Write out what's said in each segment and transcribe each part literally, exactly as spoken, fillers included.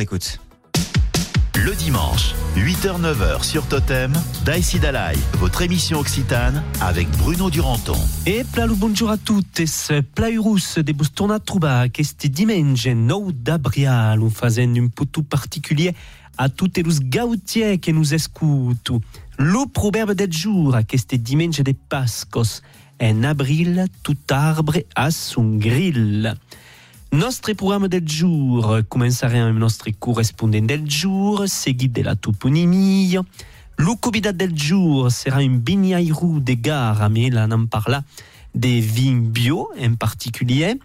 votre écoute. Le dimanche, huit heures neuf heures sur Totem, D'aici d'alai, votre émission occitane avec Bruno Duranton. Et plalu bonjour à toutes, es plairus de buston a trubac, este dimanche nou d'abrial, un fazen un putu particulier à toutes et les gautiers qui nous écoutent. Le proverbe des jours, este dimanche de Pascos, en avril, tout arbre a son grill. Notre programme del jour commencerà avec notre correspondant del jour, seguit de la toponymie. Le convidat del jour sera un vigneron de Gara, mais là on parla des vignes bio en particulier.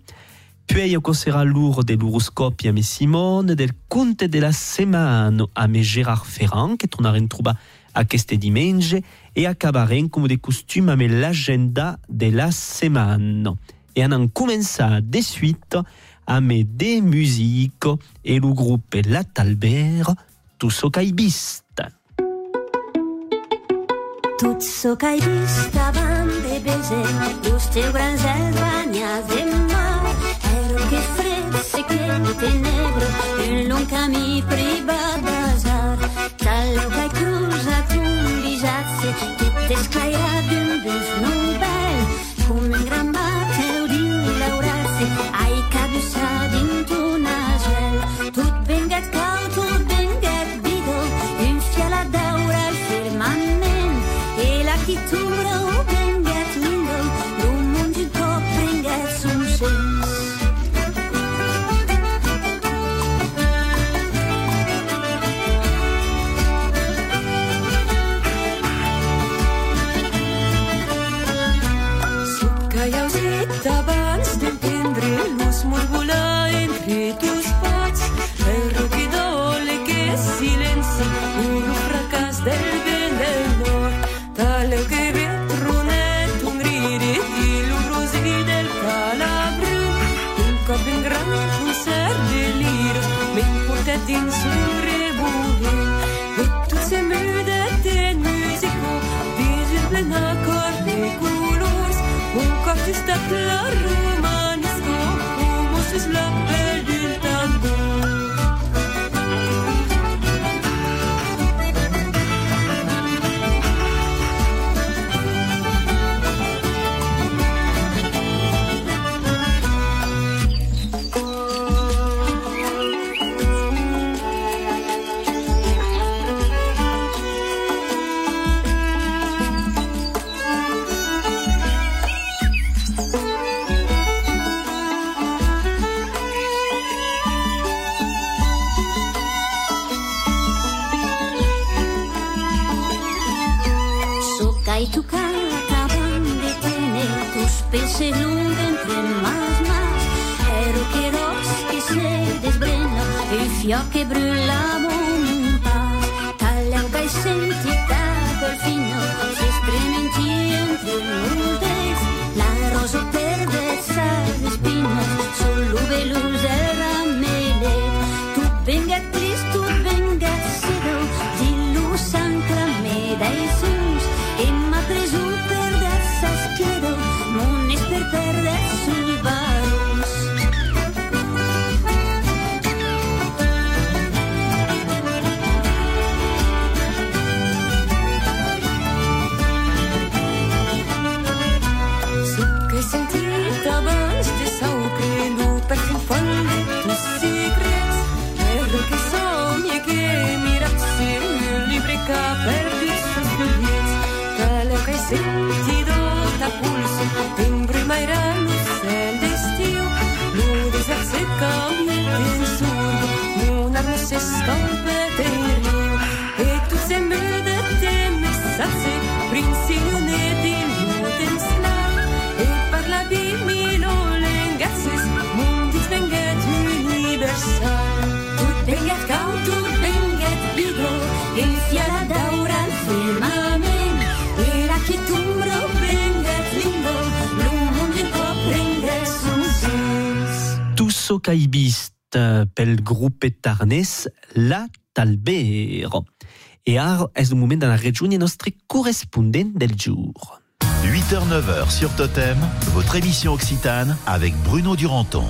Puis on sera l'ours de l'horoscope avec Simone, del conte de la semaine avec Gérard Ferrand, que on a retrouvé à queste dimanche, et acabarem comme de costume avec l'agenda de la semaine. Et on en commence de suite à mettre des musiques et le groupe La Talbert, tout ce qui biste. Tout ce qui biste avant de baiser, les teus grands ailes bagnats de mar. Ero que fred, c'est que ténèbres, un long camí privat d'azar. Tal lo que cruza ton visatge, que t'esclaira d'un bes novel, com un gran bar. Ai caduça dins d'un agel, tot vengat cau, tot vengat vidó, infia la daura al firmament, e la quitura ho vengat lindó, d'un món d'un cop vengat suncents. Soc que ja us he dit abans d'entendre l'ús morbolar entre tus pots, el roquidol i que és silenci, un fracàs del vent del nord, tal que ve tronet un griri i l'orosí del calabrí, un cop ben gran, un cert delir, m'he portat dins un reboví, i tot se muda de música, dins el plen acord de colors, un cop està clar. It's love. Se nunca entren más, más, pero queros que se desbrena, el fio que brula un pas, tal aunque hay sentita golfino, se experimenti entre nubes, la rosa perde esas espinas, solo ve luz el ramele, tú venga triste, tú venga cedo, di luz ancla me da Jesús, en madre su perdas as quiero, Socaibiste pel groupe Tarnès La Talbert. Et art est le moment dans la région et notre correspondant del jour. huit heures neuf heures sur Totem, votre émission occitane avec Bruno Duranton.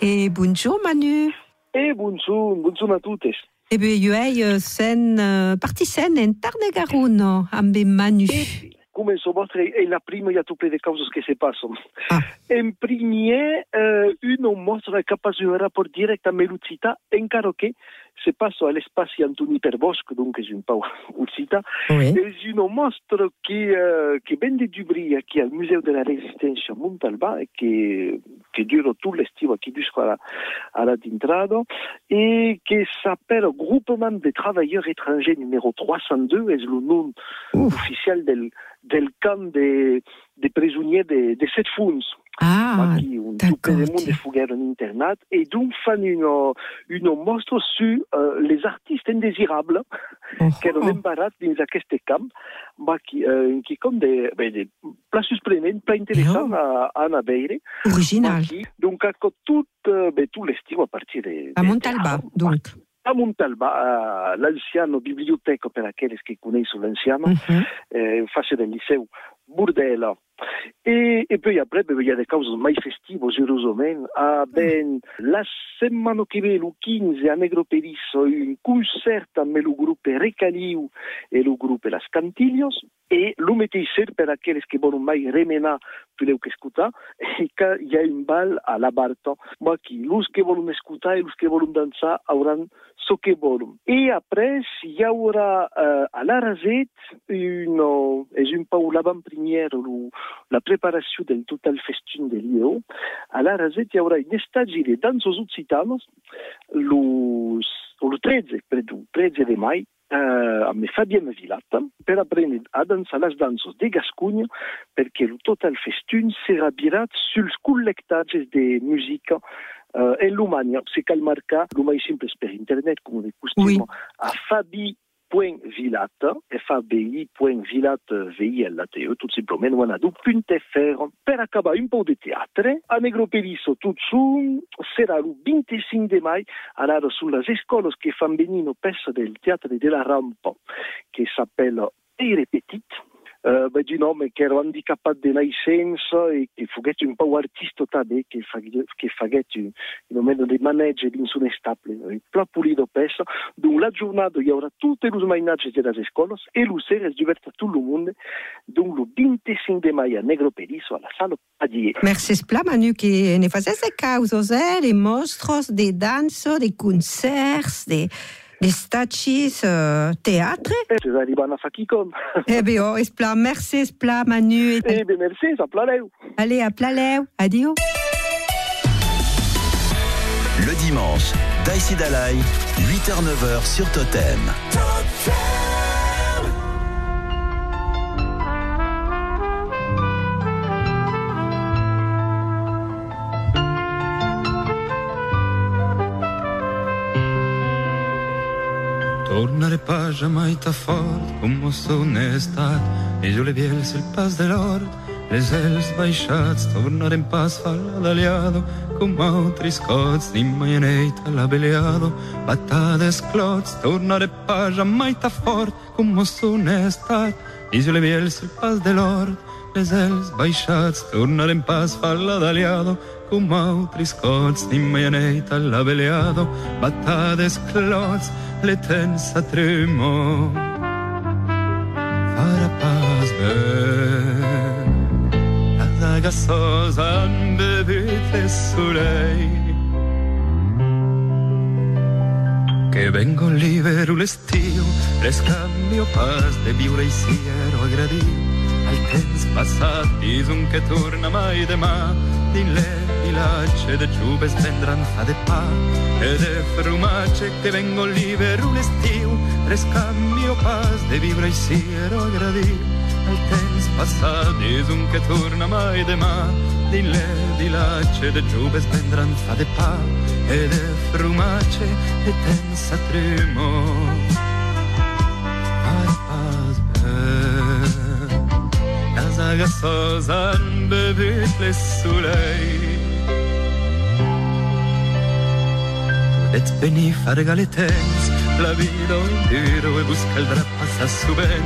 Et bonjour Manu. Et bonjour, bonjour à toutes. Et bien, il y a une partie saine en Tarn-et-Garonne, avec Manu. Come so vostre è la prima di tutte le cose che si passano. Ah. In primo eh, uno mostra capace di un rapporto diretto a Melucita, in caro che se passo all'espazio Antoni Perbosco, dunque è un po' uscita, oui. E uno mostra che, eh, che vende Giubria, che è al Museo della Resistenza a Montalba, e che, che dura tutto l'estivo qui giusto alla, alla d'entrata, e che s'appelle Groupement des Travailleurs étrangers numéro trois cent deux, è il nome ufficiale del del camp des, des prisonniers de, de cette founes. Ah, qui ont tout le monde de fuguer en internat et donc fan une, une monstre sur euh, les artistes indésirables oh, qui oh. ont embarrassé dans ce camp, mais qui, euh, qui comme des, ben, des places prenantes, pas intéressantes oh. à, à Nabeire. Original. Qui, donc, à tout, ben, tout l'estive à partir de... À Montalba, de, donc. A Montalba, l'anziano biblioteca per aquelli che conoscono l'anziano, uh-huh. eh, in face del liceo Burdella. E, e poi après, il y a des causes mai festives aux Jérusalem. Ah ben, la semaine qui vient, le quinze, à Negropéris, un concert entre le groupe Recaliu et le groupe Las Cantillos. Et le mettez-sur pour aquellos qui vont mai remener plus de que écouter. Et qu'il y a une balle à la barre. Moi qui, les qui veulent écouter et les qui veulent danser auront ce qu'ils veulent. Et après, il y aura euh, à la Razette une, euh, une peu l'avant-première, le la préparation del total festin de l'I E O. À la Razette, il y aura une stage de danse aux occitanos, le, le treize de mai, euh, avec Fabienne Villatte, pour apprendre à danser les danses de Gascogne, parce que le total festin sera viré sur le collectage de musique. Euh, en Lumagne, c'est qu'elle marque, le plus simple par Internet, comme on est coutume, à Fabi. Point Villatte, F A B I point Villatte, V I L T E, tout simplement, on a deux point F R. Per acabar un peu de théâtre, a Negroperiso tout su, sera le vingt-cinq de mai, à la sur les écoles qui font benino pezzo del théâtre de la rampe, qui s'appelle Tere Petit. Euh, bah, du nom qui est handicapé de naissance et qui faisait un peu artiste tabé, qui faisait une manière de manager d'insunestable, un plat poli de pêche. Donc la journée, il y aura tous les mainages de les écoles et le service ouvert à tout le monde. Donc le vingt-cinq de mai à Negroperiso, à la salle Padier. Merci Spla, Manu, qui ne faisait ces causes, les monstres, des danses, des concerts, des... Les statues, euh, théâtre. C'est arrivé à Fakicom. Eh bien, oh, espla, merci, espla, Manu. Et... Eh bien, merci, ça plaît. Allez, à plaît, adieu. Le dimanche, D'aici d'alai, huit heures neuf heures sur Totem. Totem. Tornare pagiama e tafort, un mosso onestat, e giù le viel sul pas dell'ord, les els baixats, tornare in pas fall'aliado, con altri scots, di maioneta l'abeliado, battades clots, tornare pagiama e tafort, un mosso onestat, e giù le viel sul pas dell'ord, les els baixats, tornare in pas fall'aliado, con altri scots, di maioneta l'abeliado, battades clots, l'etensa tremo farà pas ben la daga sosa han bevite su lei che vengo libero l'estio rescambio pas de viure e siero agradì al tens passati sun che torna mai de ma din le e de giubes vendran fa de pa e de frumace che vengo libero l'estiu rescambio pas de vibra e siero agradì al temps passati sun che torna mai de ma din le dilace de giubes vendran fa de pa e de frumace e tensa tremo al pas ben la saga sosan bevit le soleil Et veni farga le tens, la vida un tiro e busca il drappas a su ben,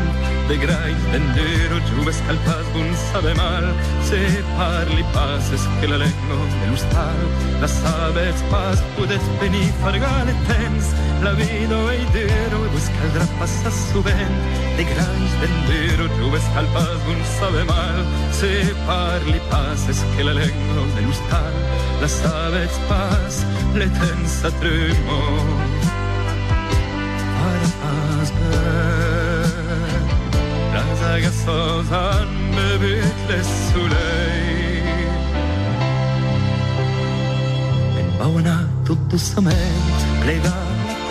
de grai, vendero, giù escalpas ciascun sabe mal se parli paces che la legno nell'ustal la sabets pas podet venir fargale temps la vida ei dero e buscaldrà passa subent de grans vendero juves al pas un sabe mal se parli paces che la legno nell'ustal la sabets pas le temps a tremo para pas les agaçons han bevut le soleil. En vau anar tot dolçament, plegat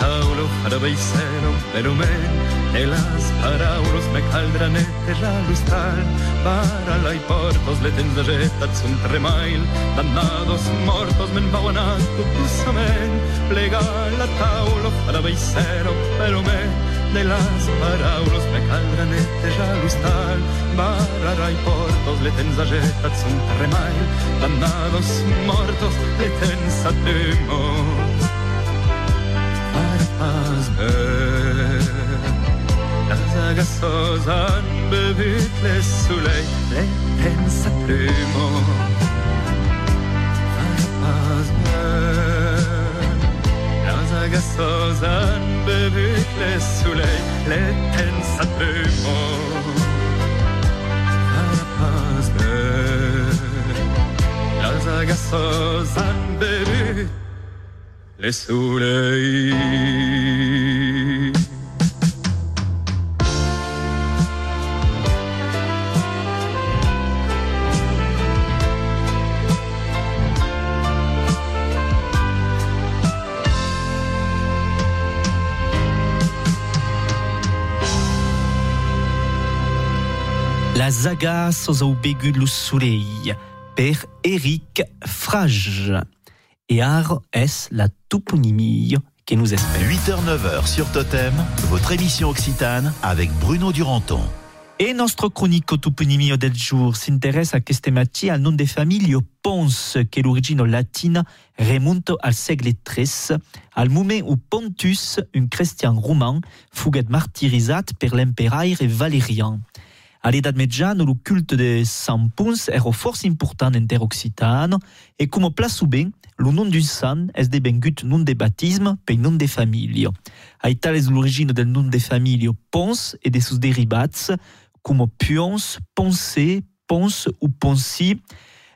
a taula farà baixar un fenomen. De les paraules me caldrà netejar l'hostal, para la i portos, le tens ajetat son tremail. Damnados mortos, me'n vau anar tot dolçament, plegat a taula farà baixar un fenomen. De las paraules me caldrà netejar l'hostal, barrarà i portos, le tens ajetat son remall, damnados mortos, le tens a temor. Ara pas ver, les agaços han bevut les soleil, le tens a temor. Ara pas ver, les agaços han bevut les soleil, les temps à peu mort. Ara pas ver, les agaços han bevut les soleil. Las agaços au begu lo soleil, per Eric Frage. Et ar est la toponymie qui nous espère. huit heures neuf heures sur Totem, votre émission occitane avec Bruno Duranton. Et notre chronique toponymie del jour s'intéresse à queste mattina al nom de famiglie Pons, che l'origine latine remonte al secolo terzo, al moment où Pontus, un chrétien romain, fuguet martyrisat per l'empereur Valérien. À l'Edat Medjana, le culte de Sant Pons era force important en terre occitane et comme plaçuben, le nom du sant est devenut nom de baptisme et nom de famille. Aïtal est l'origine del nom de famille Pons et de sus derivats comme Pions, Poncé, Pons ou Ponsi.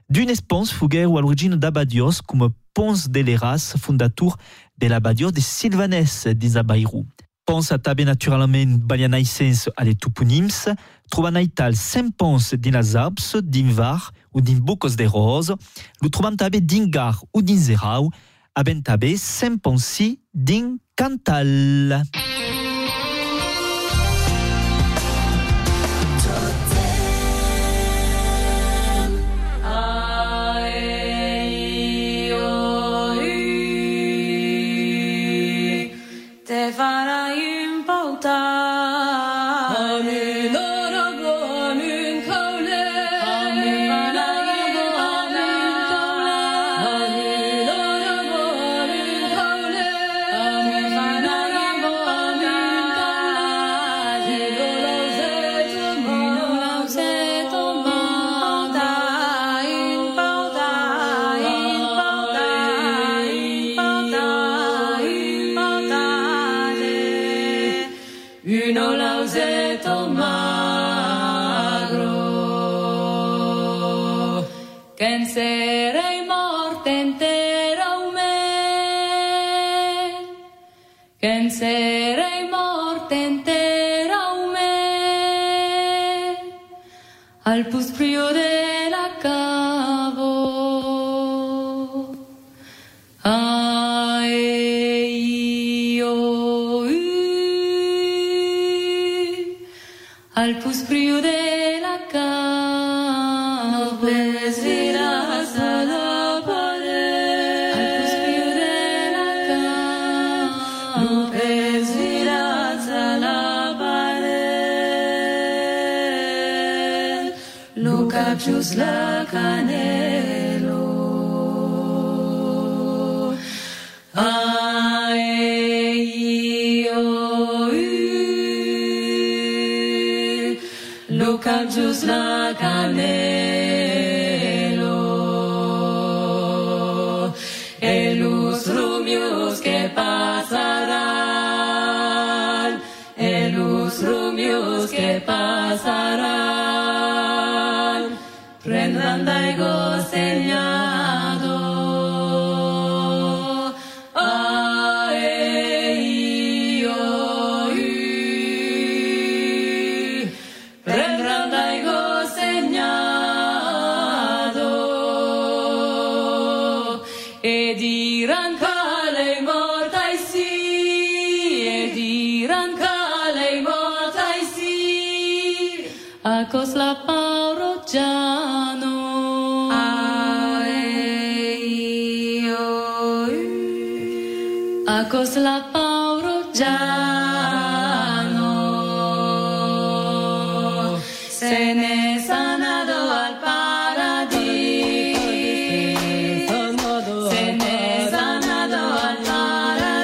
D'une espons fuguer ou à l'origine d'abadios comme Pons de l'Eras, fondateur de l'abadios de Sylvanes des Abairou. Pons a tabe naturalment balianaisens alle toponyms, troban aital sem pons din las Alps, din Var ou din Bocos de Rose, lo troban tabe din Gar ou din Zerau, haben tabe sem ponsi din Cantal. Loca just la canelo, en los rumios que pasarán, en los rumios que pasarán, prendan daigo señado. Cos la paura giano a e io a cos la paura giano se ne sanado al paradiso se ne sanado al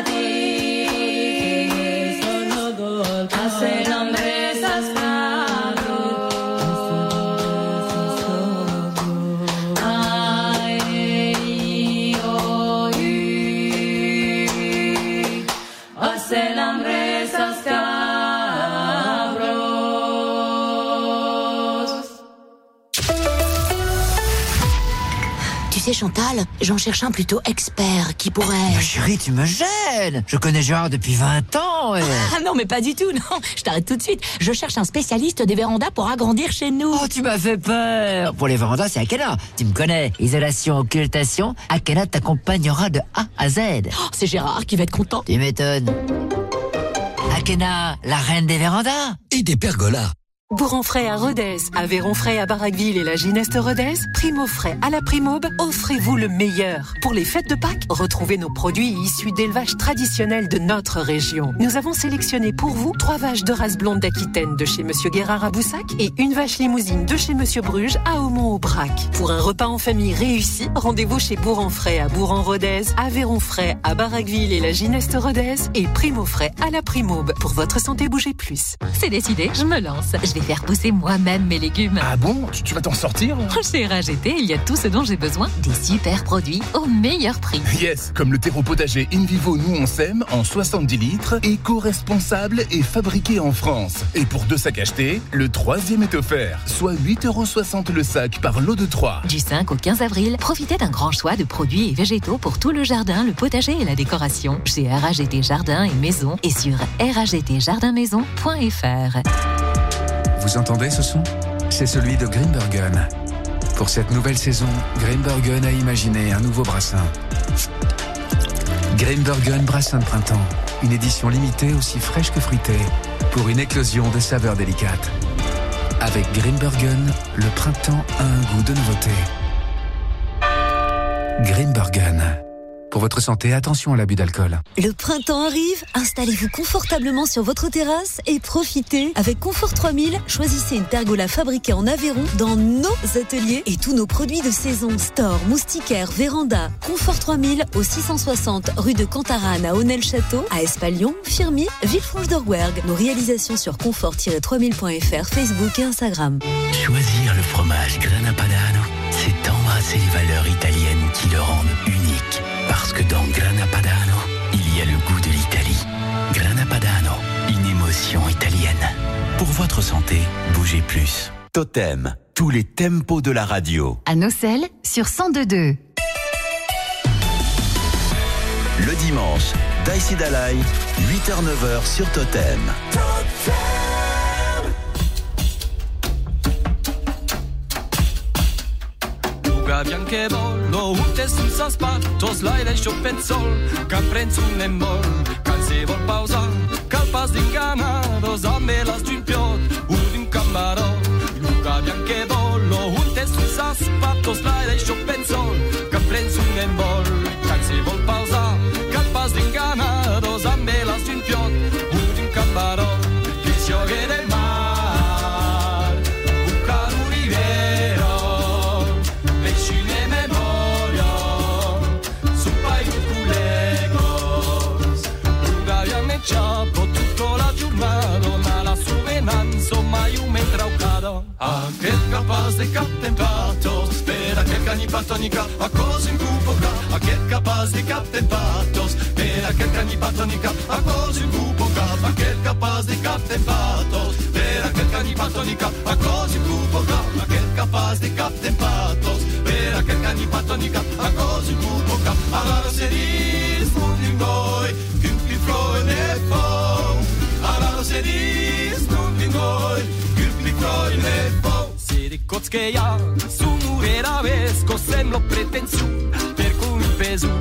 paradiso a se nombre sas Chantal, j'en cherche un plutôt expert qui pourrait... Eh, chérie, tu me gênes. Je connais Gérard depuis vingt ans. Et... Ah non, mais pas du tout, non. Je t'arrête tout de suite. Je cherche un spécialiste des vérandas pour agrandir chez nous. Oh, tu m'as fait peur. Pour les vérandas, c'est Akena. Tu me connais. Isolation, occultation, Akena t'accompagnera de A à Z. Oh, c'est Gérard qui va être content. Tu m'étonnes. Akena, la reine des vérandas. Et des pergolas. Bouron frais à Rodez, Aveyron frais à Barraqueville et la Gineste Rodez, Primo frais à la Primaube, offrez-vous le meilleur. Pour les fêtes de Pâques, retrouvez nos produits issus d'élevages traditionnels de notre région. Nous avons sélectionné pour vous trois vaches de race blonde d'Aquitaine de chez Monsieur Guérard à Boussac et une vache limousine de chez Monsieur Bruges à Aumont-Aubrac. Pour un repas en famille réussi, rendez-vous chez Bouron frais à Bouron-Rodez, Aveyron frais à Barraqueville et la Gineste Rodez et Primo frais à la Primaube. Pour votre santé, bougez plus. C'est décidé, je me lance. Je vais faire pousser moi-même mes légumes. Ah bon? Tu, tu vas t'en sortir? Chez R A G T, il y a tout ce dont j'ai besoin. Des super produits au meilleur prix. Yes, comme le terreau potager InVivo Nous On Sème en soixante-dix litres, éco-responsable et fabriqué en France. Et pour deux sacs achetés, le troisième est offert. Soit huit euros soixante le sac par lot de trois. Du cinq au quinze avril, profitez d'un grand choix de produits et végétaux pour tout le jardin, le potager et la décoration. Chez R A G T Jardin et Maison et sur r a g t jardin maison point f r. Vous entendez ce son? C'est celui de Grimbergen. Pour cette nouvelle saison, Grimbergen a imaginé un nouveau brassin. Grimbergen Brassin de Printemps. Une édition limitée aussi fraîche que fruitée pour une éclosion de saveurs délicates. Avec Grimbergen, le printemps a un goût de nouveauté. Grimbergen. Pour votre santé, attention à l'abus d'alcool. Le printemps arrive, installez-vous confortablement sur votre terrasse et profitez. Avec Confort trois mille, choisissez une pergola fabriquée en Aveyron dans nos ateliers et tous nos produits de saison, store, moustiquaire, véranda. Confort trois mille au six cent soixante rue de Cantarane à Honnel-Château, à Espalion, Firmi, Villefranche-de-Rouergue. Nos réalisations sur confort tiret trois mille point f r, Facebook et Instagram. Choisir le fromage Grana Padano, c'est embrasser les valeurs italiennes qui le rendent unique. Parce que dans Grana Padano, il y a le goût de l'Italie. Grana Padano, une émotion italienne. Pour votre santé, bougez plus. Totem, tous les tempos de la radio. À Nocelles, sur cent deux virgule deux. Le dimanche, D'aici d'alai, huit heures neuf heures sur Totem. Totem. Bianche bollo, ute senza spatto, slaile scioppenzol, can prenzun e mol, can se vol pausa, calpas d'inganado, zamme la stimpiot, ud in cammaro. Luca bianche bollo, ute senza spatto, slaile scioppenzol, can prenzun e mol, can se vol pausa, calpas d'inganado, zamme la stimpiot, ud in cammaro, che si oghe del mare. Ciao, tutto la giornata, ma la sua venanza mai un metraucado. Aquest capaç de captentar tots, per aquest canyipat tònica a cos incupoca. Aquest capaç de captentar tots, per aquest canyipat tònica a cos incupoca. Aquest capaç de captentar tots, per aquest canyipat tònica a cos incupoca. Aquest capaç de captentar tots, per aquest canyipat tònica a cos incupoca. Ara seris un noi, kümpi Freunde fou. Ara seris un noi. Siete cozze ya, su muera vesco semblo pretensiu, per cui pesul,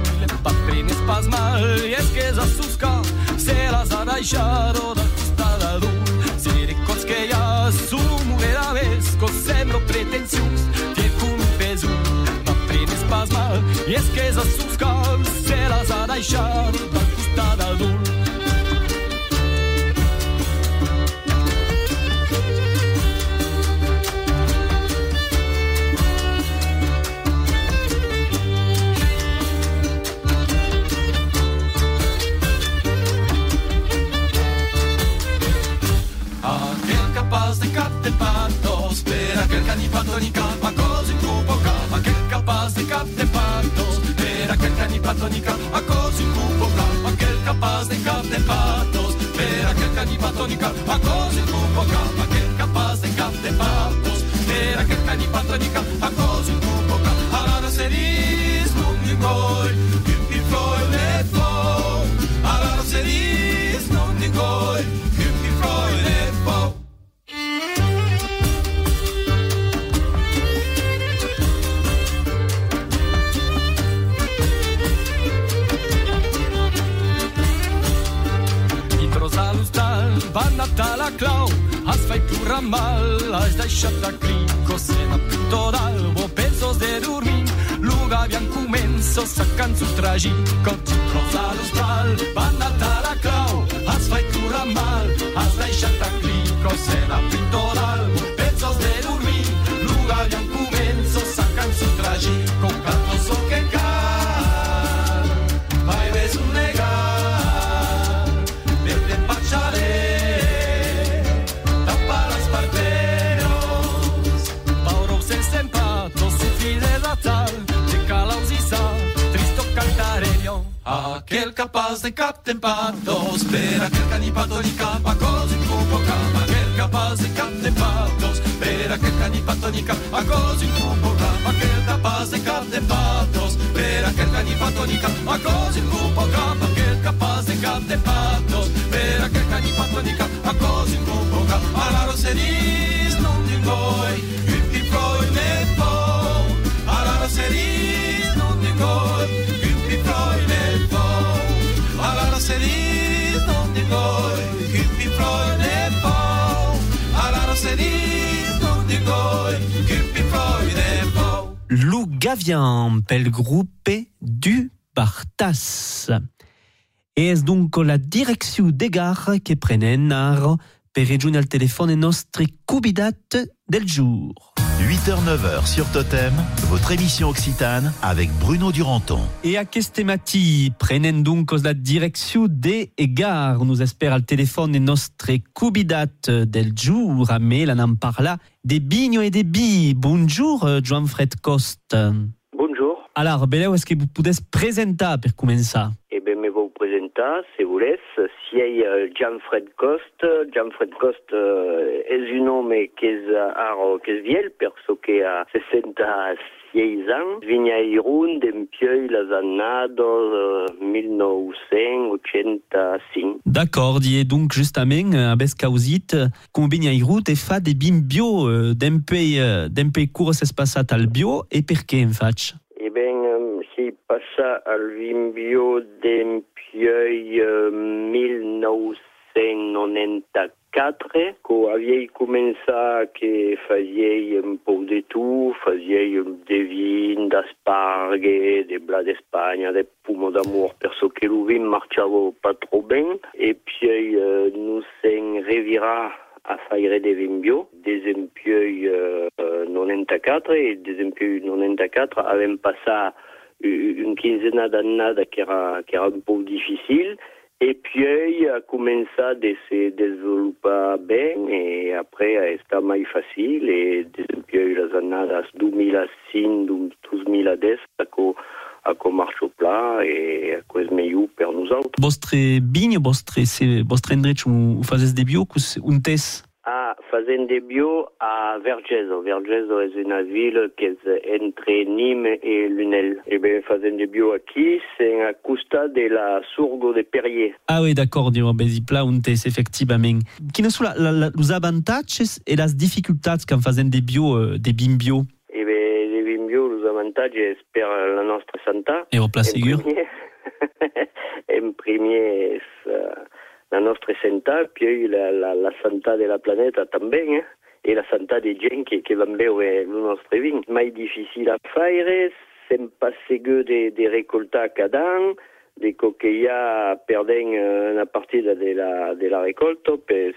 pa prene spasmal, es que za susca, se la zanaixaro da costada du. Siete cozze ya, su muera vesco semblo pretensiu, per cui pesul, pa prene spasmal, es que za susca, se la zanaixaro da costada du. Patònica, a cos incupoca, aquest capaç de cap de patos, per aquest canipatònica, a cos incupoca, aquest capaç de cap de patos, per aquest canipatònica, a cos incupoca, aquest capaç de cap de patos, per aquest canipatònica, a cos incupoca, ara seris un ningoi, un pifloi de fou, ara seris un ningoi, un pifloi de fou. Banata la clau, has fai più ramal, has deixat de clico, se n'ha più d'albo, pensos de dormir, luga bien començo, sa cançó tragico, ci crosa l'hostal, banata la clau, has fai più ramal, has deixat de clico, se n'ha più d'albo, pensos de dormir, luga bien començo, sa cançó tragico, canto so che cal, vai ves un negar, per te pacciare. Aquel capaz de captempatos, per aquel canipatònica, a cos incupoca. Aquel capaz de captempatos, per aquel canipatònica, a cos incupoca. Aquel capaz de captempatos, per aquel canipatònica, a cos incupoca. Aquel capaz de captempatos, per aquel canipatònica, a cos incupoca. A la roseris non dingoi, il pipoi nel pou. A la roseris non dingoi. Lugavien pel grupe du Partas. Et est donc la direction des gares que prenen ar per rejoindre al telefone nostre cubidat del jour. huit heures neuf heures sur Totem, votre émission occitane avec Bruno Duranton. Et à Kestemati, prenen donc la direction des gares. Nous espère al telefone nostre cubidat del jour, mais la n'en parla des bigno et des billes. Bonjour, Jean-Fred Coste. Bonjour. Alors, Beleu, est-ce que vous pouvez vous présenter pour commencer? Eh bien, je vais vous présenter, si vous voulez. Si c'est Jean-Fred Coste, Jean-Fred Coste est un homme qui est vieux, parce qu'il a soixante-seize ans. Il vient à Irun depuis les années mille neuf cent quatre-vingt-cinq. D'accord, et donc justement, à Bescauzit, quand il vient à Irun, il fait des bims bio, d'un peu cours espacés à bio, et pourquoi il fait? Eh bien, il passe à l'vim bio d'un depuis mille neuf cent quatre-vingt-quatre, qu'on avait commencé à faire un peu de tout, faire des vignes, d'aspargues, des blats d'Espagne, des poumons d'amour, perso que le vin ne marchait pas trop bien. Et puis, euh, nous sommes revirés à faire des vins bio, des empieux euh, quatre-vingt-quatorze, et des empieux quatre-vingt-quatorze avaient passé une quinzaine d'années qui era, qui era un peu difficile Et puis, a commencé à se développer bien, et après, c'était plus facile. Et depuis les années deux mille cinq, deux mille dix, a commencé au plat, et c'est mieux pour nous autres. Votre vignes, votre endroit où vous faites des bio, un test? Ah, faisant des bio à Vergèze. Vergèze est une ville qui est entre Nîmes et Lunel. Et bien, faisant des bio ici, c'est à costa de la sourgo de Perrier. Ah oui, d'accord, dieu, ben, il plat, on teste, effectivement. Quels sont les avantages et les difficultés quand faisant des bio, des bim bio? Eh bien, les bim bio, les avantages, j'espère, la nostra santa. Et au plat sûr. En premier, la nostra santé, puis la, la, la santé de la planète aussi, hein? Et la santé des gens qui, qui vont boire le nostre vin. Mais difficile à faire, c'est pas ségur de, de récolter cada an, des coquillas perdent une partie de la, de la récolte,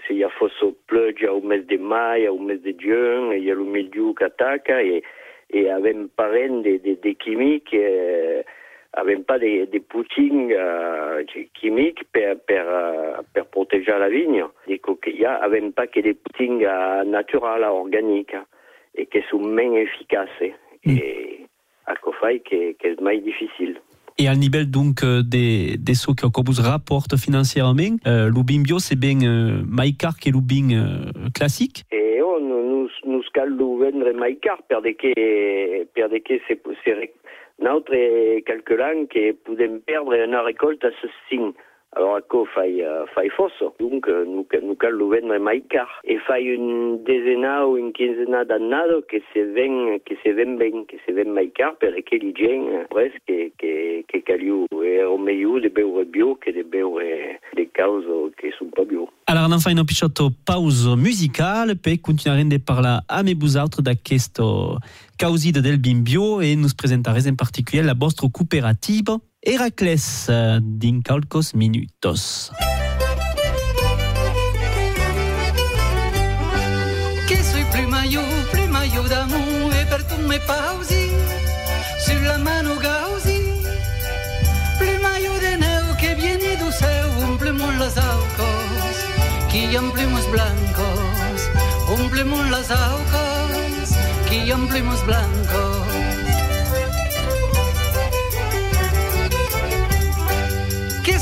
s'il y a fausse pluie au mois de mai, au mois de juin, il y a le mildiou qui attaque, et, et avec parrain des, des, des chimiques, euh, n'avaient pas des, des poutings euh, chimiques per, per, euh, per protéger la vigne. Les coquillas n'avaient pas que des poutings euh, naturels, organiques, et qui sont moins efficaces. Mm. Et à Kofai, qui est moins difficile. Et à niveau donc des des ceux que vous rapporte financièrement, euh, le vin bio c'est bien euh, moins car que le vin euh, classique. Et on nous nous calons vendre moins car, parce que parce que c'est c'est notre calculant que pouvons perdre une récolte à ce signe. Alors à quoi faille faille fausse. Donc nous nous calons vendre moins car et faille une dizaine ou une quinzaine d'années que c'est vingt que c'est vingt bien que c'est vingt moins car parce que les gens presque que que caliou et au milieu des beaux bio que des beaux des causes qui sont pas bio. Alors on fait une petite pause musicale pour continuer de parler avec vous autres de cette cause del vin bio et nous présenter en particulier la votre coopérative Héraclès dans quelques minutes. Que soy plus maillot, plus maillot d'amour et partout mes pauses sur la mano gausi. Plus maillot de neu que viene du céu, umplemos las aucas, que amplemos blancos, umplemos las aucas, que amplemos blancos.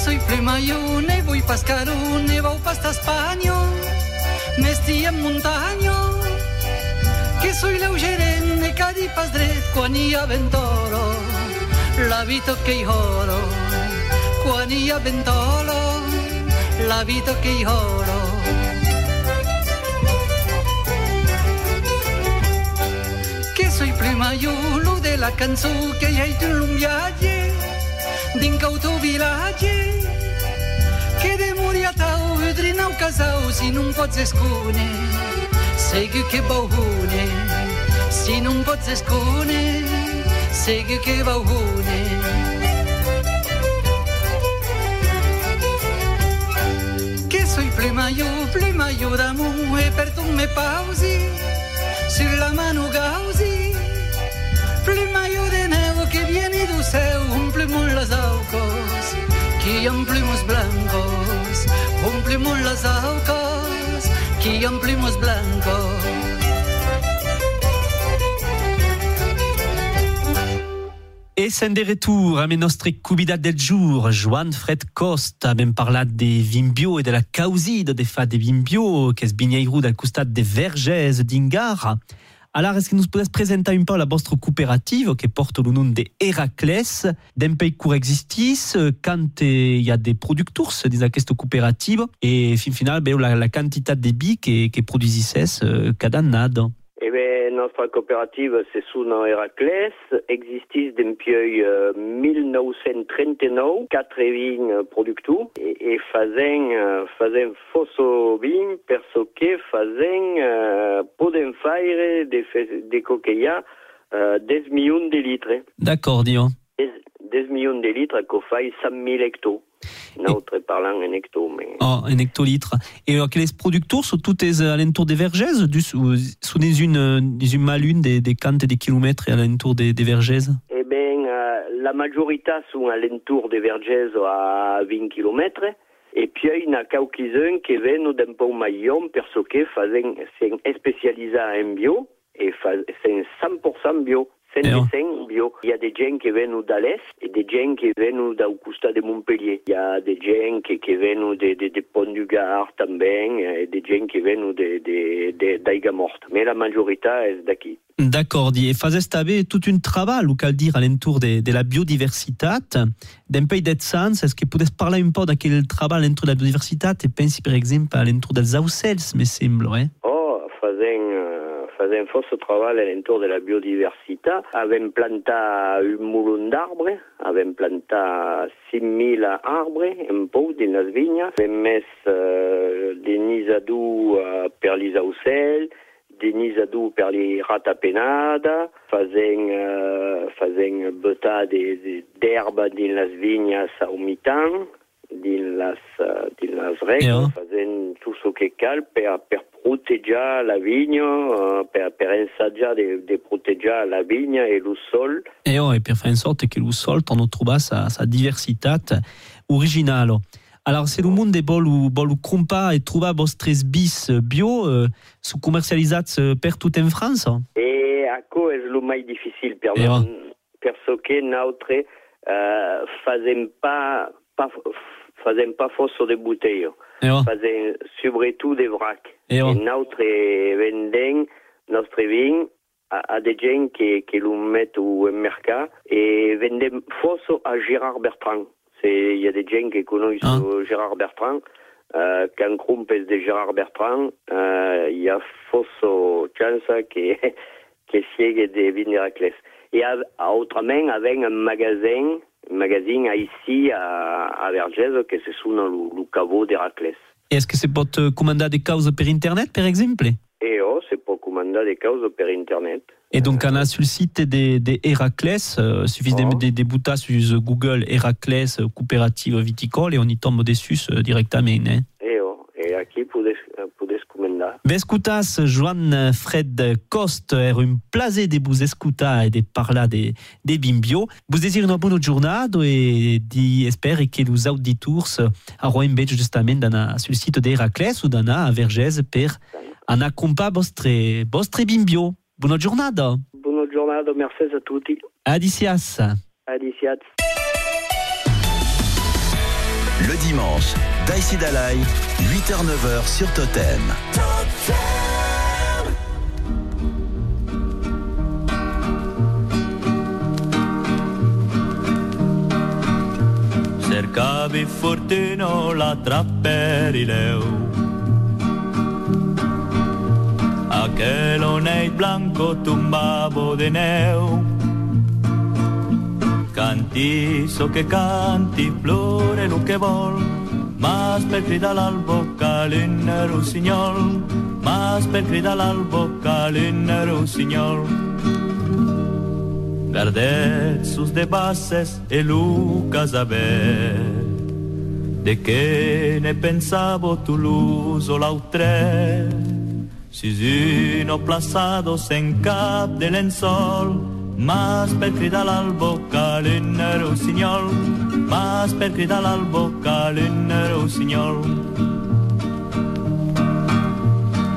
Soy plemayo, ne voy pascaro, ne voy pasta España, me estia en montaña, que soy leugeren de cadipas dret, cuan y aventoro, la vito que y joro, cuan y aventoro, la vito que y joro. Que soy plemayo, lo de la canso, que ya hay tu lumbialle, din cautovilaje. Que de muri atau udrina un casau, si non pots escone, segui che bauhune, si non pots escone, segui che bauhune. Che soy plemaio, plemaio d'amour, e per tu me pausi, sur la mano gausi, plemaio de nevo che viene du céu, umplemos las aucas, que amplemos blancos, umplemos las aucas, que amplemos blancos. Et c'est de retour à notre cubida del jour, Jean-Fred Coste a même parlé des vins bio et de la cause de fa des vins bio, qui est vigneiro dal costat de Vergèze d'Ingar. Alors, est-ce que nous pouvez présenter un peu la votre coopérative qui porte le nom de Héraclès, d'un pays qui existe, quand il y a des producteurs dans cette coopérative, et fin final, ben, la, la quantité de billes qui, qui produisissent euh, cada année. Eh bien, notre coopérative, c'est sous nom Héraclès, existe depuis euh, mille neuf cent trente-neuf, quatre vignes producteurs, et, et faisant, euh, faisant fausse vignes, parce que faisant, euh, poden faire des, des coquillas, euh, dix millions de litres. D'accord, Dion. dix millions de litres, qu'on fait cent mille hectos. Notre parlant un hecto, mais... Ah, oh, un hectolitre. Et alors, quels producteurs sont tous alentours des Vergèzes, sont des une, des une malune des des cantes des kilomètres et alentours des des Vergèzes? Eh bien, euh, la majorité sont alentours des Vergèzes à vingt kilomètres, E pioi na cauquizun que venu d'un pau maillon perso que fazen sen especializa en bio e fazen cent pour cent bio. Bio. Il y a des gens qui viennent de l'Est et des gens qui viennent d'Augusta de Montpellier. Il y a des gens qui, qui viennent des de, de Ponts du Gard tambien et des gens qui viennent d'Aigamorte. Mais la majorité est d'ici. D'accord. Et faites-vous toute une travail, ou qu'elle dire, alentour de, de la biodiversité d'un pays d'Etsans. Est-ce que vous pouvez parler un peu de quel travail alentour de la biodiversité et pensez, par exemple, alentour des Auxelles, me semblerait. Oh, faites-vous... Faisons force travail à l'entour de la biodiversité. Avem planta un moulon d'arbres, avem planta six mille arbres, un peu dans les vignes. Avem mis euh, des nisadous euh, per les auxelles, des nisadous per les ratapenades. Faisons euh, faisons bêta d'herbes dans les vignes au mi-temps. Dans las, dans las règles, faisant tout ce qui cal per per protéger la vigne, per per ensager de, de protéger la vigne et le sol. Et oh, et per faire en sorte que le sol t'en trouve sa sa diversité originale. Alors, c'est le monde des bols où vous comptez et trouvez votre bis bio, euh, sous commercialisés euh, per tout en France. Et à quoi est le plus difficile per ce que notre euh, faisons pas pas faisons pas force sur des bouteilles, faisons surtout des vracs. Et, et notre vendons notre vin à, à des gens qui, qui le mettent au mercat et vendons force à Gérard Bertrand. Il y a des gens qui connaissent ah. Gérard Bertrand. Euh, quand Crump est de Gérard Bertrand, il euh, y a force chance qui qui siège des vins d'Héraclès. Et à, à autrement avec un magasin. Magazine ici à, à Vergèze, qui se sous dans le, le caveau d'Héraclès. Et est-ce que c'est pour te commander des causes par Internet, par exemple? Et oh, c'est pour commander des causes par Internet. Et donc, on a sur le site des, des Héraclès, euh, suffit oh. des, des boutons sur Google Héraclès coopérative viticole et on y tombe dessus euh, directement. Hein. Et oh, et à qui pour des, pour des commander? Vescutas, Jean-Fred Coste, est un plaisir de vous écouter et de parler des, des bimbio. Vous désirez une bonne journée et j'espère que les auditeurs auront une belle justement dans, sur le site d'Héraclès ou dans la Vergèze pour en accompagner votre, votre bimbio. Bonne journée. Bonne journée, merci à tous. Adicias. Adicias. Le dimanche, D'aici d'alai, huit heures neuf heures sur Totem. Cercavi fortuna la trapperileu. Aquel oneit blanco tumbavo de neu. Canti so che canti, plore lo che vol, ma per gridare al boccale un rossignol, ma per gridare al boccale un rossignol. Gardet sus de basses e Luca saber, de che ne pensavo tu l'uso l'autre, si uno plazato sen cap de lenzol, mas per gridare al boccale un rossignol, mas per gridare al boccale un rossignol.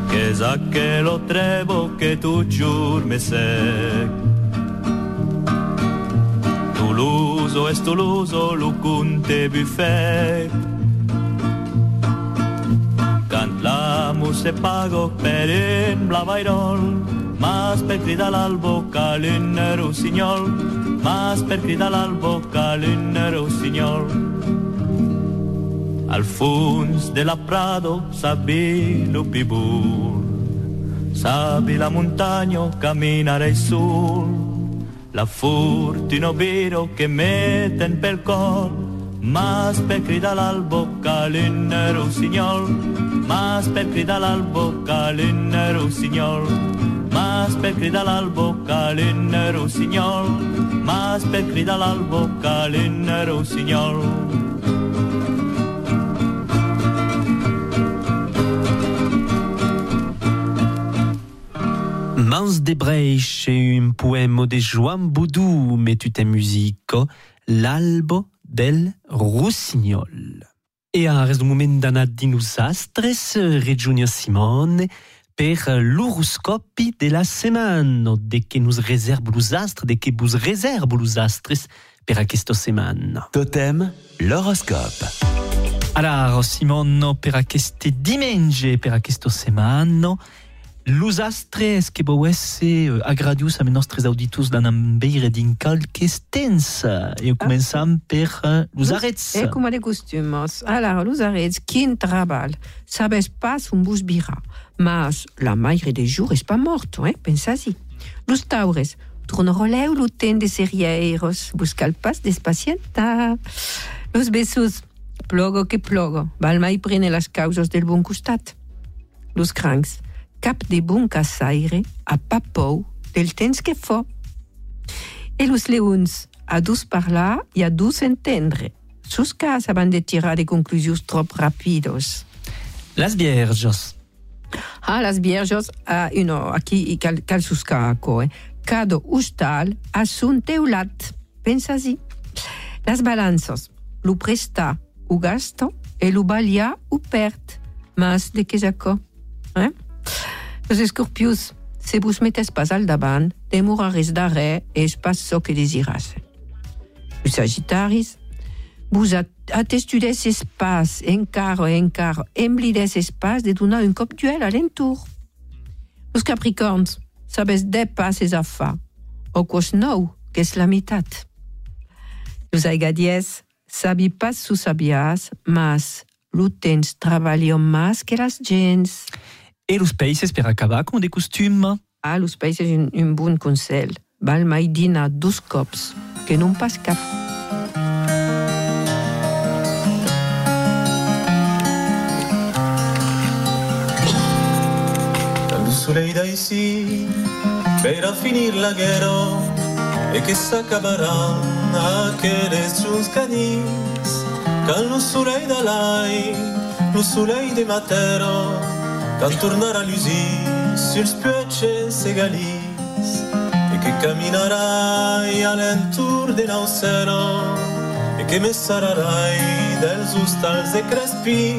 Che sa che lo trevo che tu giur me sec, tu l'uso e tu l'uso lo cunte buffet, cant l'amo se pago per in blavairol, mas per gridare al boccale un rossignol, mas per gridare al boccale un rossignol. Al fons della prado sabi lo pibur, sabi la montagna camminare sul, la furtino viro che meten per cor, mas per gridare al boccale un rossignol, mas per gridare al boccale un rossignol. Mas per gridare al boccale un rossignol, mas per gridare al boccale un rossignol. Mans de Breich è un poema de Joan Boudou, mettute in musica l'albo del rossignol. e a res d'un moment d'anat di nous astres, Reggiunia Simone, per l'horoscopi de la semaine, de que nous réserve los astres, de que vous réserve los astres per aquesta semaine. Totem, l'horoscope. Alors, Simone, per aquest dimanche, per aquesta semaine, los astres que vau essere agradius amb els nostres auditors d'anambeire din calques temps. E començam per los arrets. E com de costumos. Alors, los arrets, quin treball. Sabes pas un bus virà, mas la maire de jour és pas morto, eh? Pensa-s'hi. Los taures, torno releu l'utent de serieros, busca el pas despacienta. Los besos, plogo que plogo, val mai prene les causes del bon costat. Los crancs, cap de bon caçaire a papou del temps que fa. E los leons, a dus parlar i a dus entendre. Sus cas van de tirar de conclusions trop ràpidos. Las vierges. Ah, las vierges, ah, you know, aquí cal, cal suscaco, eh? Cada hostal a son teulat. Pensa-s'hi. Las balances, lo presta o gasto e lo balia o perd. Mas de que jacó, eh? Els escorpius, si vos metes pas al davant, demoraràs darrer i és pas so que desiràs. Els sagitaris, vos atestudes espas, encara, encara, emblides espas de donar un cop d'ull a l'entor. Els capricorns, sabes de passes a fa, o cos nou, que és la meitat. Els aigadies, sabi pas su sabias, mas lo tens treballant mas que les gens. Et los païses per acabar com de costum. Ah, los païses un, un bon consell. Val mai dinar dos cops, que non pas cap. Dal soleil d'Haïti, per a finir la guerra, e que s'acabarà aquelles jours canis, quand le soleil d'Alai, le soleil de ma terra, quand tornarà l'usine sur les pueches et galis, et que caminarai à l'entour de l'auceron, et que me sararai dels hostals de Crespi,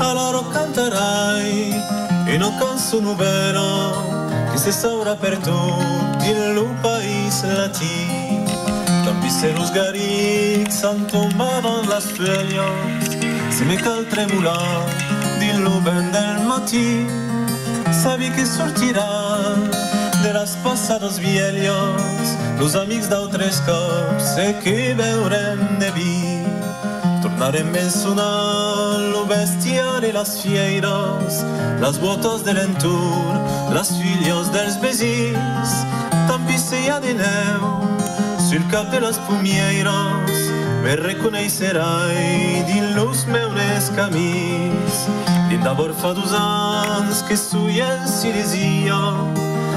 alors cantarai une cançon nouvelle que se saura per tout in le país latí. Tant visse los garics en tombaven les felles, si me cal tremolar din lo vent del matí, sabi que sortiran de les passades vielles los amics d'altres cops i que veurem de vi. Tornarem ben sonant lo bestiar i les fieres, les botes de l'entor, les filles dels besís. Tant pisseia de neu sur el cap de les pomieres, me reconeixerai dins los meus camins. Dins d'abord fa dos anys que sui en Silesia,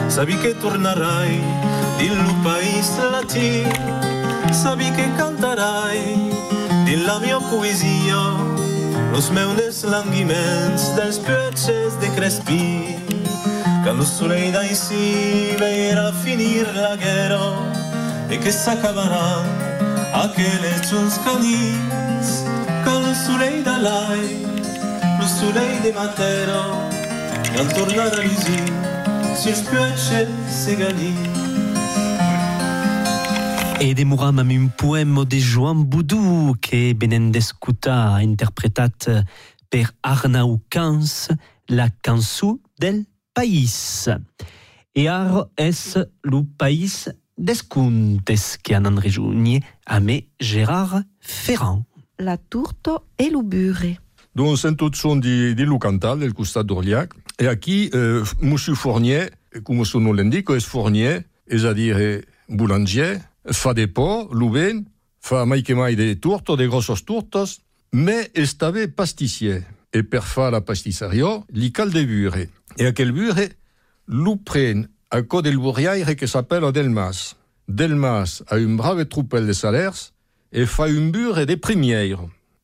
sabi que tornarai dins lo país latí, sabi que cantarai dins la meva poesia los meus languiments dels pueches de Crespí. Quan lo soleil d'Haïti veurà finir la guerra i que s'acabarà aquelles jours canis, quand le soleil d'Alai, le soleil de ma terre, en tornant à l'usine, sur les pueches et galis. Et demoram amb un poema de Joan Boudou que venen d'escoltar, interpretat per Arnau Kans, la cançó del país. E ara és lo país descomptes que han enregiunit a me Gérard Ferrand. La turto e lo bure. Doncs en tot són de, de lo cantal, del costat d'Orliac. I aquí, eh, Monsieur Fournier, com son nom l'indica, és Fournier, és a dir, eh, boulanger, fa de por, lo ven, fa mai que mai de turto, de grossos turtos, mais és també pastissier. I per fa la pastisseria, li cal de bure. I aquel bure lo pren a co del bourriaire que s'appelle Delmas. Delmas a un brave troupel de salers et fa un bure de primière.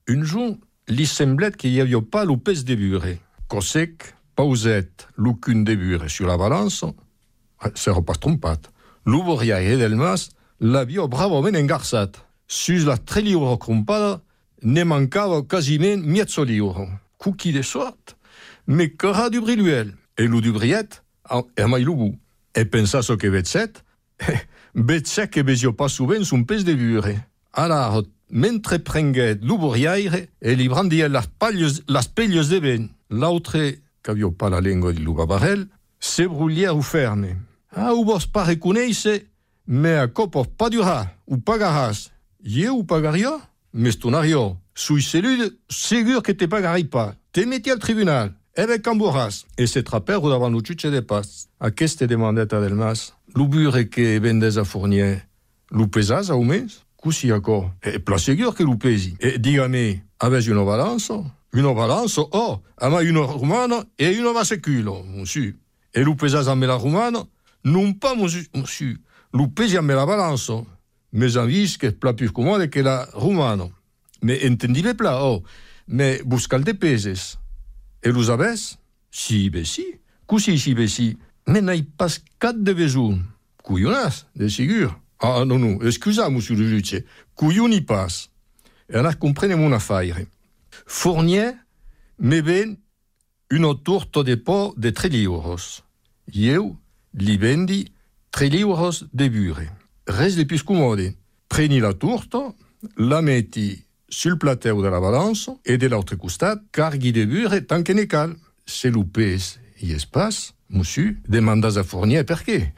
Un jour, li semblait qu'il n'y avait pas l'opès de bure. Cosec, pausette, l'aucune de bure sur la balance, c'est repas trompat. Le bourriaire Delmas l'avait bravement engarçat. Sus la très libre crompada, ne mancava quasiment mezzo livre. Cookies de sorte, mais cara du Briluel. Et l'ou du Briette, et mai l'ou. Et pensa ce que vetzette, vetzette que vezio pas souvent son pes de vure. Alors, mentre prenguet l'ouvrière et li brandiait las pelles de vin, l'autre, qu'avio pas la lingua de l'oubabarel, se brouillait ou ferme. Ah, ou vos pas reconnaisse, mais à copos pas dura, ou pas garas. Ye ou pas garia, mais stonario. Sous cellude, sûr que te pagarai pas. Te metti al tribunal, avec embourras. Et se trapero davant le chuche de passe. A qu'est-ce te demandait à Delmas? L'oubure que vendez à Fournier, l'ou pesas à Oumès? Coussi encore. Et plaségur que l'ou pesi. Et digame, avez une balance? Une balance? Oh, ama une roumane et une vasecule, monsieur. Et l'ou pesas à la roumane? Non pas, monsieur. L'ou pesi à la balance. Mais en vis que plat plus commode que la roumane. Mais entendi les plats, oh, mais buscal de peses. Et vous avez? Si, ben si. Coussi, si, ben si. Mais n'aille pas quatre de besous. Couillonnas, de sigur. Ah, non, non, excusez-moi, monsieur le juge. Couillon n'y passe. Et alors, comprenez mon affaire. Fournier, mais ben, une tourte de pot de tres livros. Ieu, li vendi, tres livros de bure. Reste de plus commode. Preni la tourte, la metti sur le plateau de la balance et de l'autre costat, car Guy de Bure est en quénécal. C'est loupé, il espace, monsieur, demandas à Fournier perqué.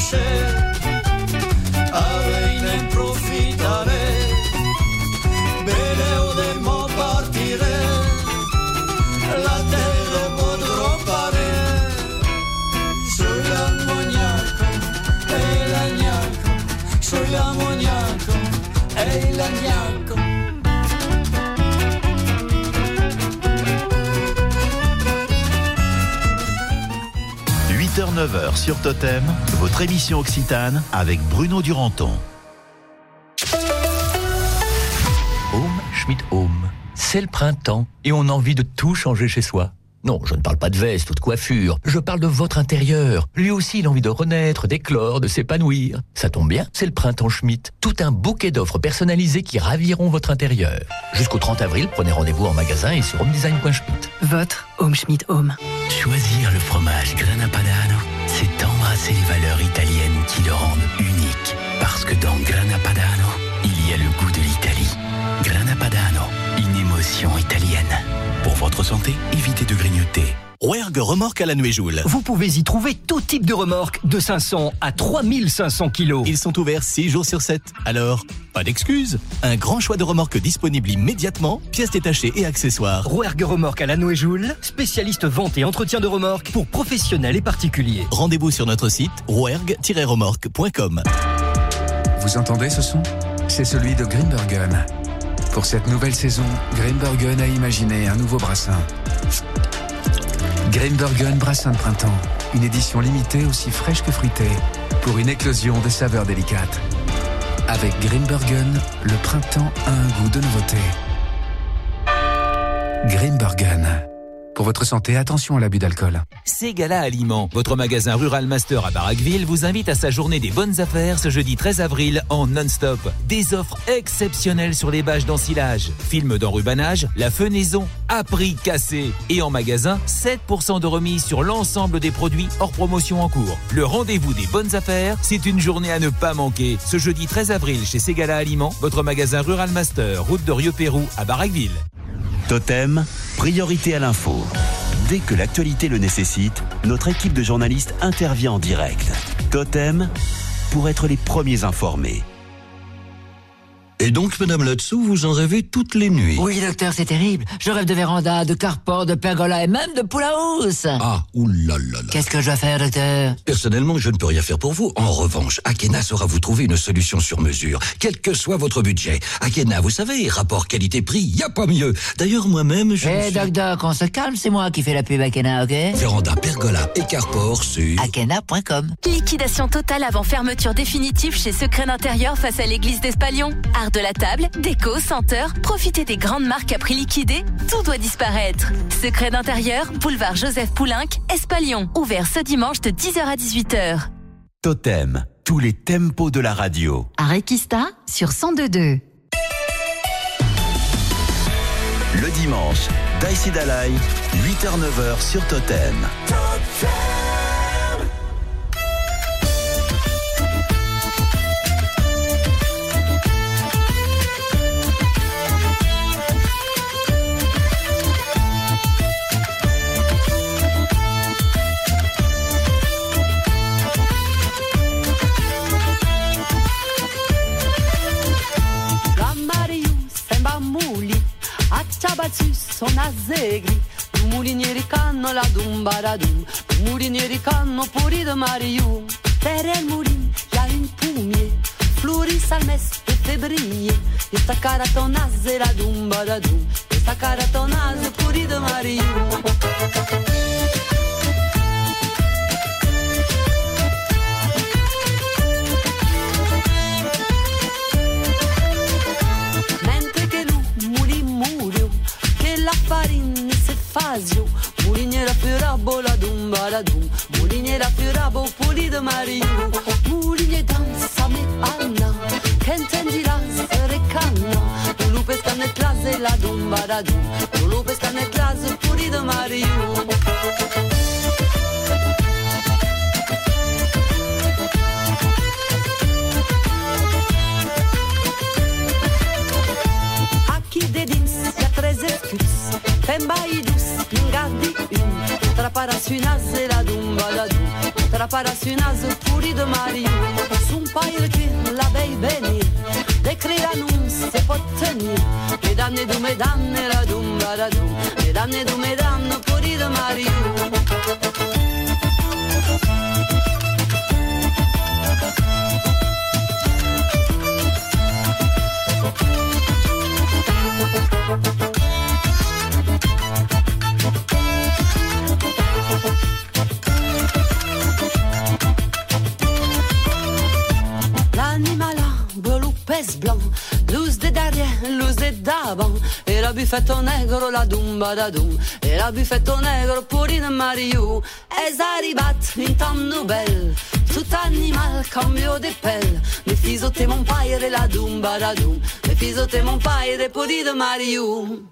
touché. huit heures neuf heures sur Totem, votre émission Occitane avec Bruno Duranton. Home Schmitt Home, c'est le printemps et on a envie de tout changer chez soi. Non, je ne parle pas de veste ou de coiffure, je parle de votre intérieur. Lui aussi, il a envie de renaître, d'éclore, de s'épanouir. Ça tombe bien, c'est le printemps Schmitt. Tout un bouquet d'offres personnalisées qui raviront votre intérieur. Jusqu'au trente avril, prenez rendez-vous en magasin et sur homedesign point schmitt. Votre Home Schmitt Home. Choisir le fromage Grana Padano, c'est embrasser les valeurs italiennes qui le rendent unique. Parce que dans Grana Padano, il y a le goût de l'Italie. Grana Padano, une émotion italienne. Pour votre santé, évitez de grignoter. Rouergue Remorque à la Nuéjoul. Vous pouvez y trouver tout type de remorque, de cinq cents à trois mille cinq cents kilos. Ils sont ouverts six jours sur sept. Alors, pas d'excuses. Un grand choix de remorques disponibles immédiatement, pièces détachées et accessoires. Rouergue Remorque à la Nuéjoul, spécialiste vente et entretien de remorques pour professionnels et particuliers. Rendez-vous sur notre site rouergue remorque point com. Vous entendez ce son ? C'est celui de Grimbergen. Pour cette nouvelle saison, Grimbergen a imaginé un nouveau brassin. Grimbergen Brassin de Printemps. Une édition limitée aussi fraîche que fruitée pour une éclosion de saveurs délicates. Avec Grimbergen, le printemps a un goût de nouveauté. Grimbergen. Pour votre santé, attention à l'abus d'alcool. Ségala Aliment, votre magasin Rural Master à Barraqueville, vous invite à sa journée des bonnes affaires ce jeudi treize avril en non-stop. Des offres exceptionnelles sur les bâches d'ensilage, films d'enrubanage, la fenaison à prix cassé. Et en magasin, sept pour cent de remise sur l'ensemble des produits hors promotion en cours. Le rendez-vous des bonnes affaires, c'est une journée à ne pas manquer. Ce jeudi treize avril chez Ségala Aliment, votre magasin Rural Master, route de Rieux-Pérou à Barraqueville. Totem, priorité à l'info. Dès que l'actualité le nécessite, notre équipe de journalistes intervient en direct. Totem, pour être les premiers informés. Et donc, madame Latsou, vous en rêvez toutes les nuits. Oui, docteur, c'est terrible. Je rêve de véranda, de carport, de pergola et même de poule à housse. Ah, oulala. Qu'est-ce que je dois faire, docteur ? Personnellement, je ne peux rien faire pour vous. En revanche, Akena saura vous trouver une solution sur mesure, quel que soit votre budget. Akena, vous savez, rapport qualité-prix, y a pas mieux. D'ailleurs, moi-même, je... Eh, hey, doc, suis... doc, on se calme, c'est moi qui fais la pub Akena, ok ? Véranda, pergola et carport sur... akena point com. Liquidation totale avant fermeture définitive chez Secrets d'Intérieur face à l'église d'Espalion. De la table, déco, senteur, profitez des grandes marques à prix liquidés, tout doit disparaître. Secrets d'Intérieur, boulevard Joseph Poulenc, Espalion, ouvert ce dimanche de dix heures à dix-huit heures. Totem, tous les tempos de la radio. À Requista, sur cent deux virgule deux. Le dimanche, D'aici d'alai, huit heures neuf heures sur Totem. Totem. Sono a Zegri, mulinieri canno la dumbaradum, mulinieri canno puri de mariu, tere il murin, ja in pumie, fluris al mes de febrie, e sta caratonase la dumbaradum, e sta caratonase puri de mariu. Fazio, muliniera fiorabo la dumbaradum, muliniera fiorabo puli de marino, muline danza me Anna, che intendi la serecanna, tu lupe sta nel classe la dumbaradum, tu lupe sta nel classe puli de marino. Fembaidus, ingardi un, trapara sui nasi la dumba la dumba, trapara sui nasi puri de mari. Padano, mesdames et mesdames, nos pourris de Mario. E la buffetto negro la dumba da dum, e la buffetto negro purina Mariu, es arribat in tam nobel, tout animal cambio de pelle, me fisote mon paire la dumba da dum, me fisote mon paire purina Mariu.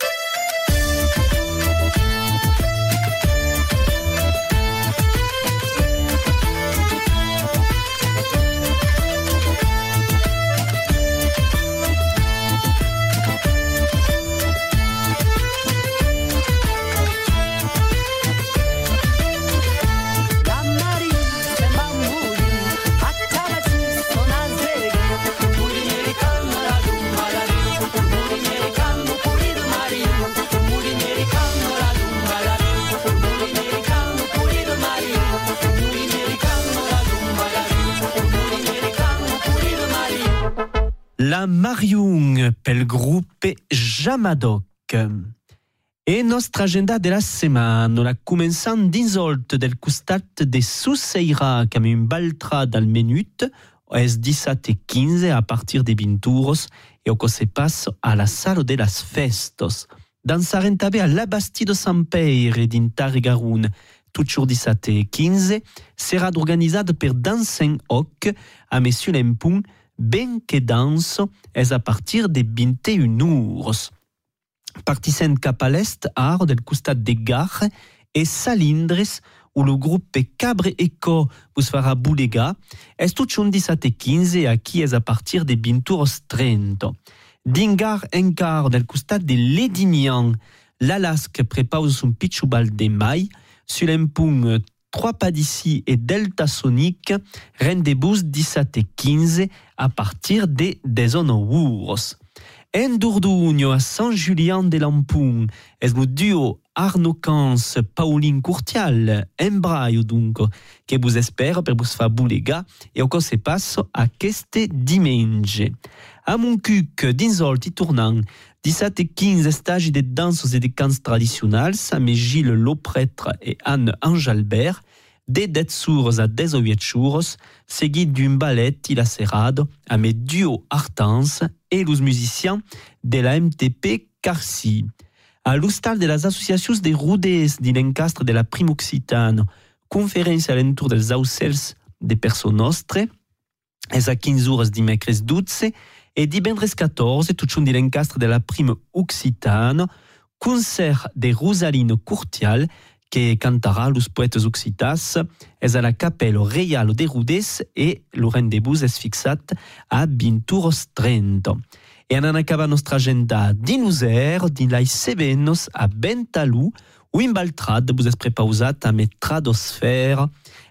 La Mariung pel gruppe Jamadoc. E nostra agenda della semana la cominciamo d'insolt del costat de Susseira che mi imbaltra dal menut es diciassette e quinze a partir de vinturos e o cose passo alla sala de las festos. Danzaren tabe alla Bastido Sampeire din Tarigarun. Tucciur diciassette e quinze sarà organizzata per Dansen Hoc a Monsieur Lempun ben che danso es a partir de vingt et une heures. Partissent cap a l'est a aro del costat de Gare e Salindres, où le groupe Cabre Eco vos farà bulega, es tutto un diciassette e quinze a qui es a partir de vingt heures trente. Dingar encar del costat de Ledignan, l'Alask prepaus un picciubal de mai, sur l'empung Trois pas d'ici et Delta Sonic, rendez-vous diciassette e quinze à partir des dix-neuf heures. En Dourdugno à Saint-Julien-de-Lampun, es le duo Arnau Kans, Pauline Courtial, un braio donc, que vous espère pour vous faire boulega et au se passe à queste dimanche. À Moncuc, d'insolti tournant, diciassette e quinze stages de danses et de cants traditionnels, avec Gilles Loprêtre et Anne Anjalbert, des dix heures à dix-huit heures, seguit d'un ballet il a serrado, avec duo Artens et les musiciens de la M T P Carcy. À l'hostal de las associations des Roudés de l'Encastre de la Prime Occitane, conférence à l'entour des Auxels des Personostres, est à quinze heures du mercredi douze, et divendres quatorze, tout de l'Encastre de la Prime Occitane, concert de Rosaline Courtial, qui cantera les poètes occitas, est à la Capelle Real des Roudés, et le rendez-vous est fixé à vingt heures trente. Et on en acaba notre agenda d'inuser, din lai sevenos à Bentalou, où in Baltrad, vous êtes prépausat à Metradosphère,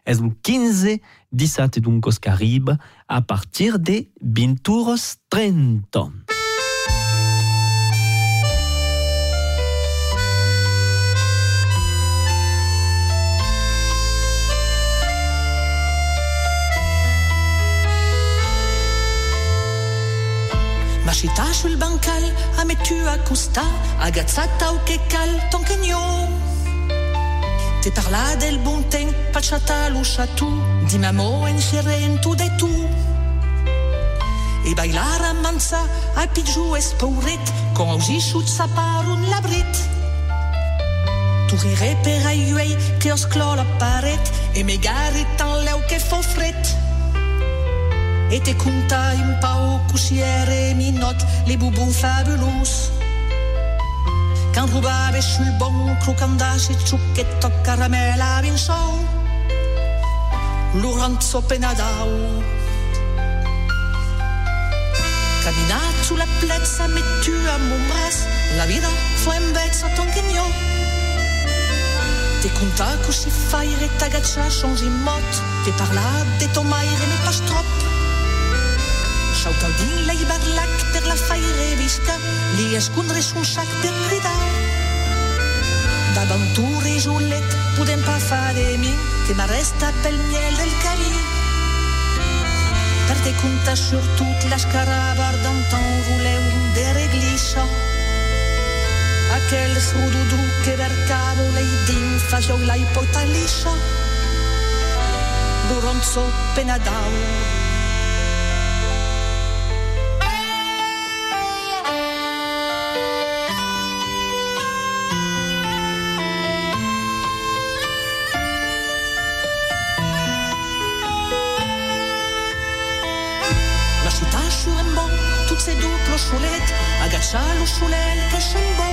est le quinze, dix-sept donc aux Caribes, à partir des vingt heures trente. Mascita sul bancal, a metua custa, agazzata o che cal, ton chignon. Te parla del buon ten, pacciata l'usciatu, di mammo en scirentu de tu. E bailara manza, al piggiù espauret, con augi sciut saparun labrit. Tu rire per aiuei, che osclò la paret, e megari tan leu che fo fret. Et te conta un pao couchiere minot les boubons fabulous. Quand rubave sul bon crocandache et ciucchetto caramella vinchon. L'uranzo penadao. Caminat sulla plezza mettu a Montbras, la vida fu un bezzo ton chignon. Te conta couchi faire et t'agaccia changi mot, te parla de ton maire mais pas trop. S'autaldin l'aibar lac per la faire visca, li escondre son sac per gridar. davant un rijolet podem pas fa de mi que m'ha restat pel miel del carí. Perdez compte sur toute l'escarabarde d'antan, voulez un déréglissant. Aquel srududu que vercavo lei din fa joc la hipotalissa. Bouron so penadau. Choulet, agaccia lo choulet che scembo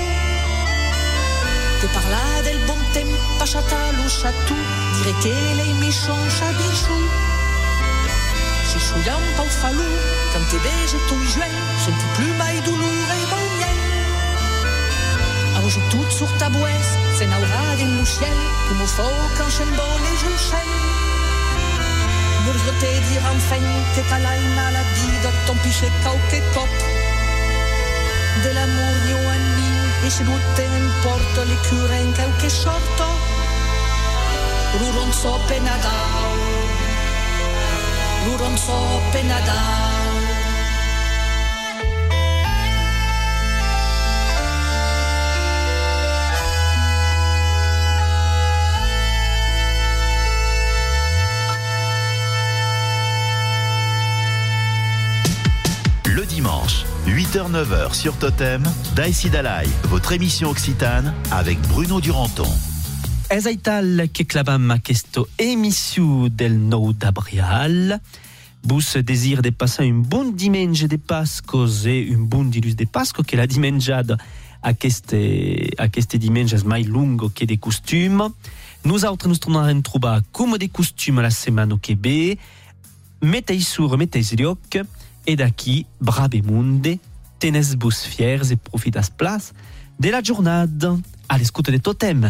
te parla del bon tempo passata lo chatou, dire che lei mi change à bichou si chouia un pau falou quand te beige tu juel senti plus mai douloure et bon miel arroge tout sur ta bouesse c'est naura de mon ciel comme au faux quand scembo les jouchelles voudre te dire enfin que t'as la maladie de ton pichet cauque cop de l'amour ni un ni et se butte n'importe le cure in quelque sorte Ruronzo penadao Ruronzo penadao. Dimanche, huit heures neuf heures sur Totem, D'aici d'alai, votre émission occitane avec Bruno Duranton. Ez aital keklabam aquesto émission del nou d'abrial. Bus désir de passer une bonne dimanche de Pasco et une bonne dilus de Pasco que la dimanjade a queste a queste dimanche mai lungo que des costumes. Nous autres nous tournarons trouba comme des costumes la semaine au Québec. Mettez sur mettez lioc. Et d'aqui, brabe monde, tenes bus fiers et profitas place de la journée. À l'écoute des totems.